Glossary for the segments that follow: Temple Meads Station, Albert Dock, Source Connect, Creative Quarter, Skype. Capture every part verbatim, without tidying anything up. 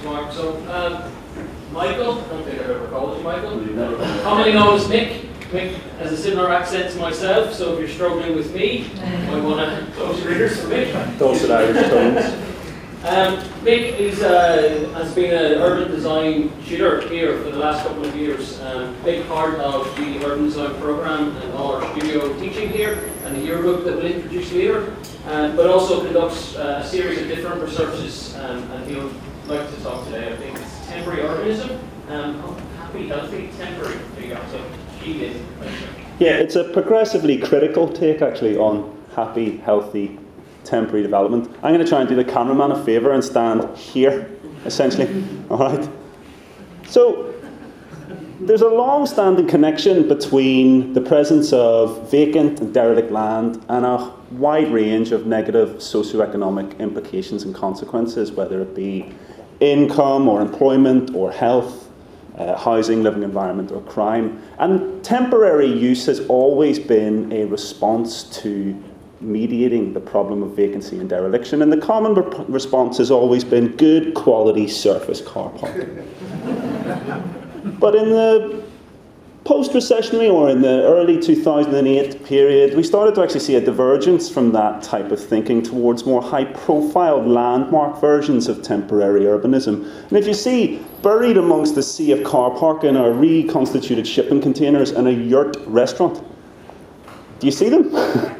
smart. So, um, Michael, I don't think I've ever called you Michael. Commonly known as Mick. Mick has a similar accent to myself, so if you're struggling with me, you might want to close your ears for Mick. Those are Irish tones. Um, Mick is, uh, has been an urban design tutor here for the last couple of years. Um, big part of the urban design program and all our studio teaching here, and the yearbook that we'll introduce later. Um, but also conducts uh, a series of different researches, um, and he'll like to talk today. I think it's temporary urbanism. Um, oh, happy, healthy, temporary. There you go. So she is. Yeah, it's a progressively critical take actually on happy, healthy, temporary development. I'm going to try and do the cameraman a favour and stand here, essentially. All right. So there's a long-standing connection between the presence of vacant and derelict land and a wide range of negative socioeconomic implications and consequences, whether it be income or employment or health, uh, housing, living environment or crime. And temporary use has always been a response to mediating the problem of vacancy and dereliction, and the common re- response has always been good quality surface car parking. But in the post-recessionary or in the early two thousand eight period, we started to actually see a divergence from that type of thinking towards more high-profile landmark versions of temporary urbanism. And if you see, buried amongst the sea of car parking are reconstituted shipping containers and a yurt restaurant. Do you see them?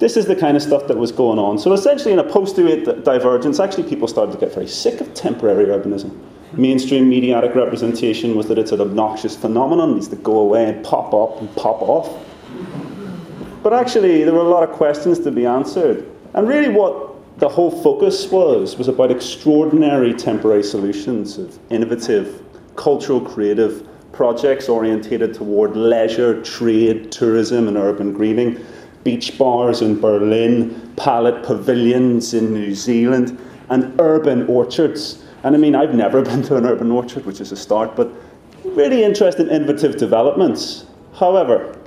This is the kind of stuff that was going on. So essentially in a post-two thousand eight divergence, actually people started to get very sick of temporary urbanism. Mainstream mediatic representation was that it's an obnoxious phenomenon, it needs to go away and pop up and pop off. But actually there were a lot of questions to be answered. And really what the whole focus was, was about extraordinary temporary solutions of innovative, cultural, creative projects orientated toward leisure, trade, tourism and urban greening. Beach bars in Berlin, pallet pavilions in New Zealand, and urban orchards. And I mean, I've never been to an urban orchard, which is a start, but really interesting innovative developments. However,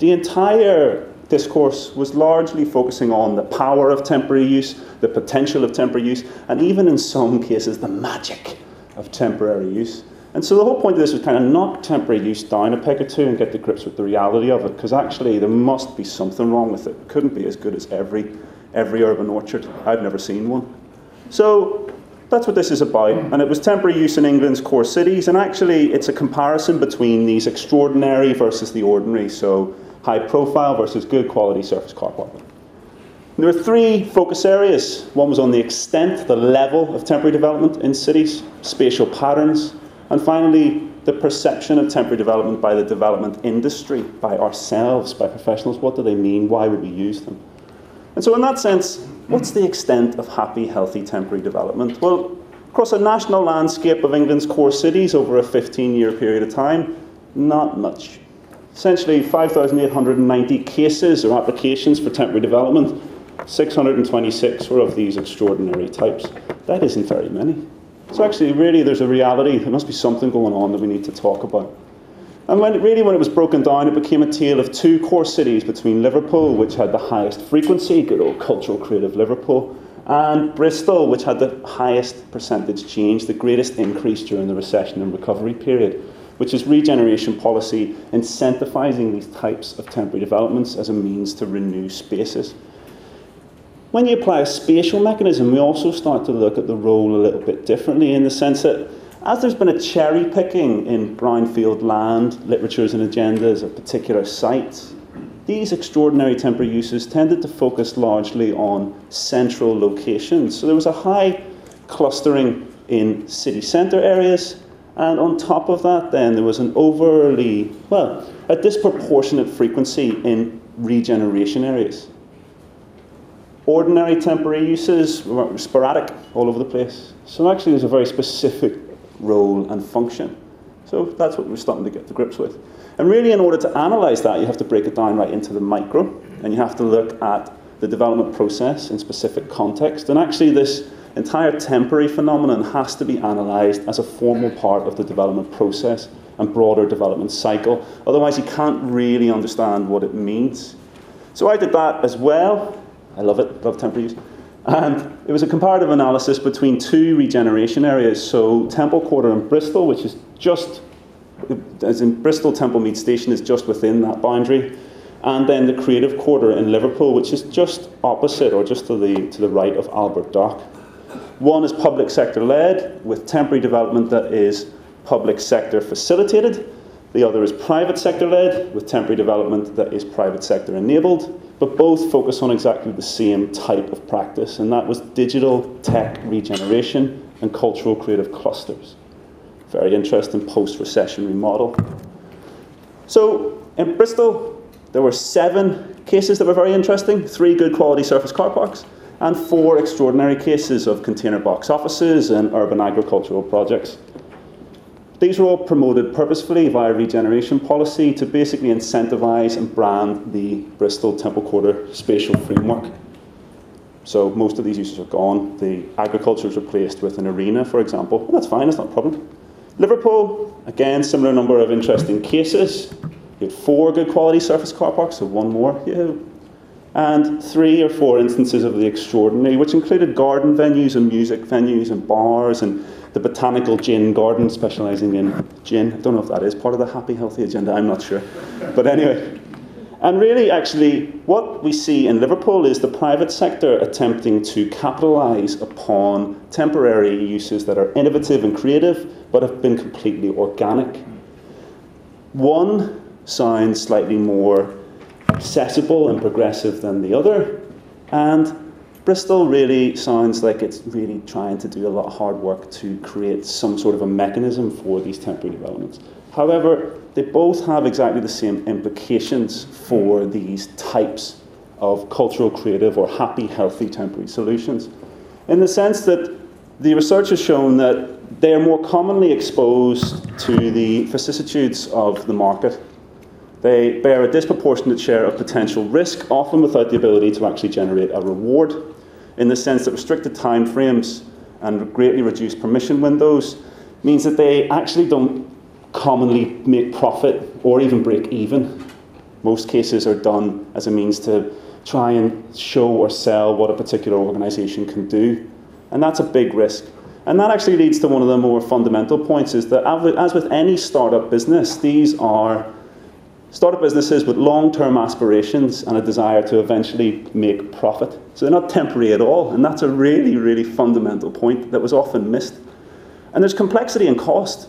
the entire discourse was largely focusing on the power of temporary use, the potential of temporary use, and even in some cases, the magic of temporary use. And so the whole point of this was kind of knock temporary use down a peg or two and get to grips with the reality of it, because actually there must be something wrong with it. It couldn't be as good as every, every urban orchard. I've never seen one. So that's what this is about. And it was temporary use in England's core cities. And actually it's a comparison between these extraordinary versus the ordinary. So high profile versus good quality surface car parking. There were three focus areas. One was on the extent, the level of temporary development in cities, spatial patterns, and finally, the perception of temporary development by the development industry, by ourselves, by professionals. What do they mean? Why would we use them? And so in that sense, what's the extent of happy, healthy temporary development? Well, across a national landscape of England's core cities over a fifteen-year period of time, not much. Essentially, five thousand eight hundred ninety cases or applications for temporary development, six hundred twenty-six were of these extraordinary types. That isn't very many. So actually, really, there's a reality. There must be something going on that we need to talk about. And when it, really, when it was broken down, it became a tale of two core cities between Liverpool, which had the highest frequency, good old cultural creative Liverpool, and Bristol, which had the highest percentage change, the greatest increase during the recession and recovery period, which is regeneration policy incentivizing these types of temporary developments as a means to renew spaces. When you apply a spatial mechanism, we also start to look at the role a little bit differently in the sense that as there's been a cherry picking in brownfield land, literatures and agendas of particular sites, these extraordinary temporary uses tended to focus largely on central locations. So there was a high clustering in city centre areas, and on top of that then there was an overly, well, a disproportionate frequency in regeneration areas. Ordinary temporary uses were sporadic all over the place. So actually there's a very specific role and function. So that's what we're starting to get to grips with. And really in order to analyse that, you have to break it down right into the micro, and you have to look at the development process in specific context. And actually this entire temporary phenomenon has to be analysed as a formal part of the development process and broader development cycle. Otherwise you can't really understand what it means. So I did that as well. I love it, love temporary use. And it was a comparative analysis between two regeneration areas, so Temple Quarter in Bristol, which is just, as in Bristol Temple Meads Station is just within that boundary, and then the Creative Quarter in Liverpool, which is just opposite or just to the, to the right of Albert Dock. One is public sector led, with temporary development that is public sector facilitated. The other is private sector led, with temporary development that is private sector enabled. But both focus on exactly the same type of practice, and that was digital tech regeneration and cultural creative clusters. Very interesting post-recessionary model. So in Bristol, there were seven cases that were very interesting, three good quality surface car parks, and four extraordinary cases of container box offices and urban agricultural projects. These were all promoted purposefully via regeneration policy to basically incentivize and brand the Bristol Temple Quarter spatial framework. So most of these uses are gone. The agriculture is replaced with an arena, for example. Well, that's fine, that's not a problem. Liverpool, again, similar number of interesting cases. You had four good quality surface car parks, so one more. Yeah. And three or four instances of the extraordinary, which included garden venues and music venues and bars and the botanical gin garden, specializing in gin. I don't know if that is part of the happy, healthy agenda, I'm not sure. But anyway, and really actually what we see in Liverpool is the private sector attempting to capitalize upon temporary uses that are innovative and creative, but have been completely organic. One sounds slightly more accessible and progressive than the other, and Bristol really sounds like it's really trying to do a lot of hard work to create some sort of a mechanism for these temporary developments. However, they both have exactly the same implications for these types of cultural, creative, or happy, healthy temporary solutions, in the sense that the research has shown that they are more commonly exposed to the vicissitudes of the market. They bear a disproportionate share of potential risk, often without the ability to actually generate a reward, in the sense that restricted time frames and greatly reduced permission windows means that they actually don't commonly make profit or even break even. Most cases are done as a means to try and show or sell what a particular organisation can do, and that's a big risk. And that actually leads to one of the more fundamental points, is that as with any startup business, these are startup businesses with long-term aspirations and a desire to eventually make profit. So they're not temporary at all, and that's a really, really fundamental point that was often missed. And there's complexity and cost.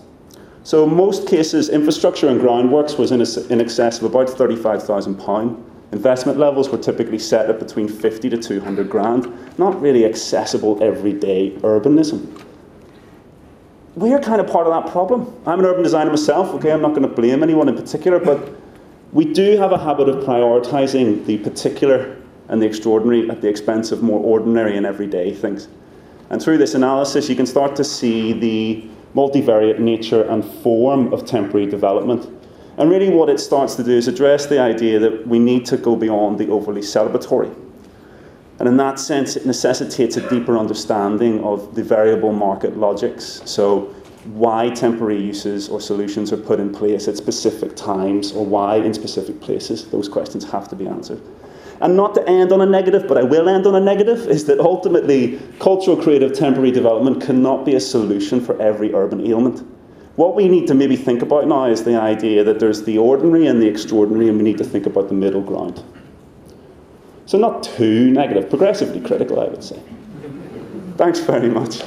So in most cases, infrastructure and groundworks was in, a, in excess of about thirty-five thousand pounds. Investment levels were typically set at between fifty to two hundred grand, not really accessible everyday urbanism. We're kind of part of that problem. I'm an urban designer myself, okay, I'm not going to blame anyone in particular, but we do have a habit of prioritising the particular and the extraordinary at the expense of more ordinary and everyday things. And through this analysis, you can start to see the multivariate nature and form of temporary development. And really what it starts to do is address the idea that we need to go beyond the overly celebratory. And in that sense, it necessitates a deeper understanding of the variable market logics. So why temporary uses or solutions are put in place at specific times, or why in specific places. Those questions have to be answered. And not to end on a negative, but I will end on a negative, is that ultimately cultural creative temporary development cannot be a solution for every urban ailment. What we need to maybe think about now is the idea that there's the ordinary and the extraordinary, and we need to think about the middle ground. So not too negative, progressively critical, I would say. Thanks very much.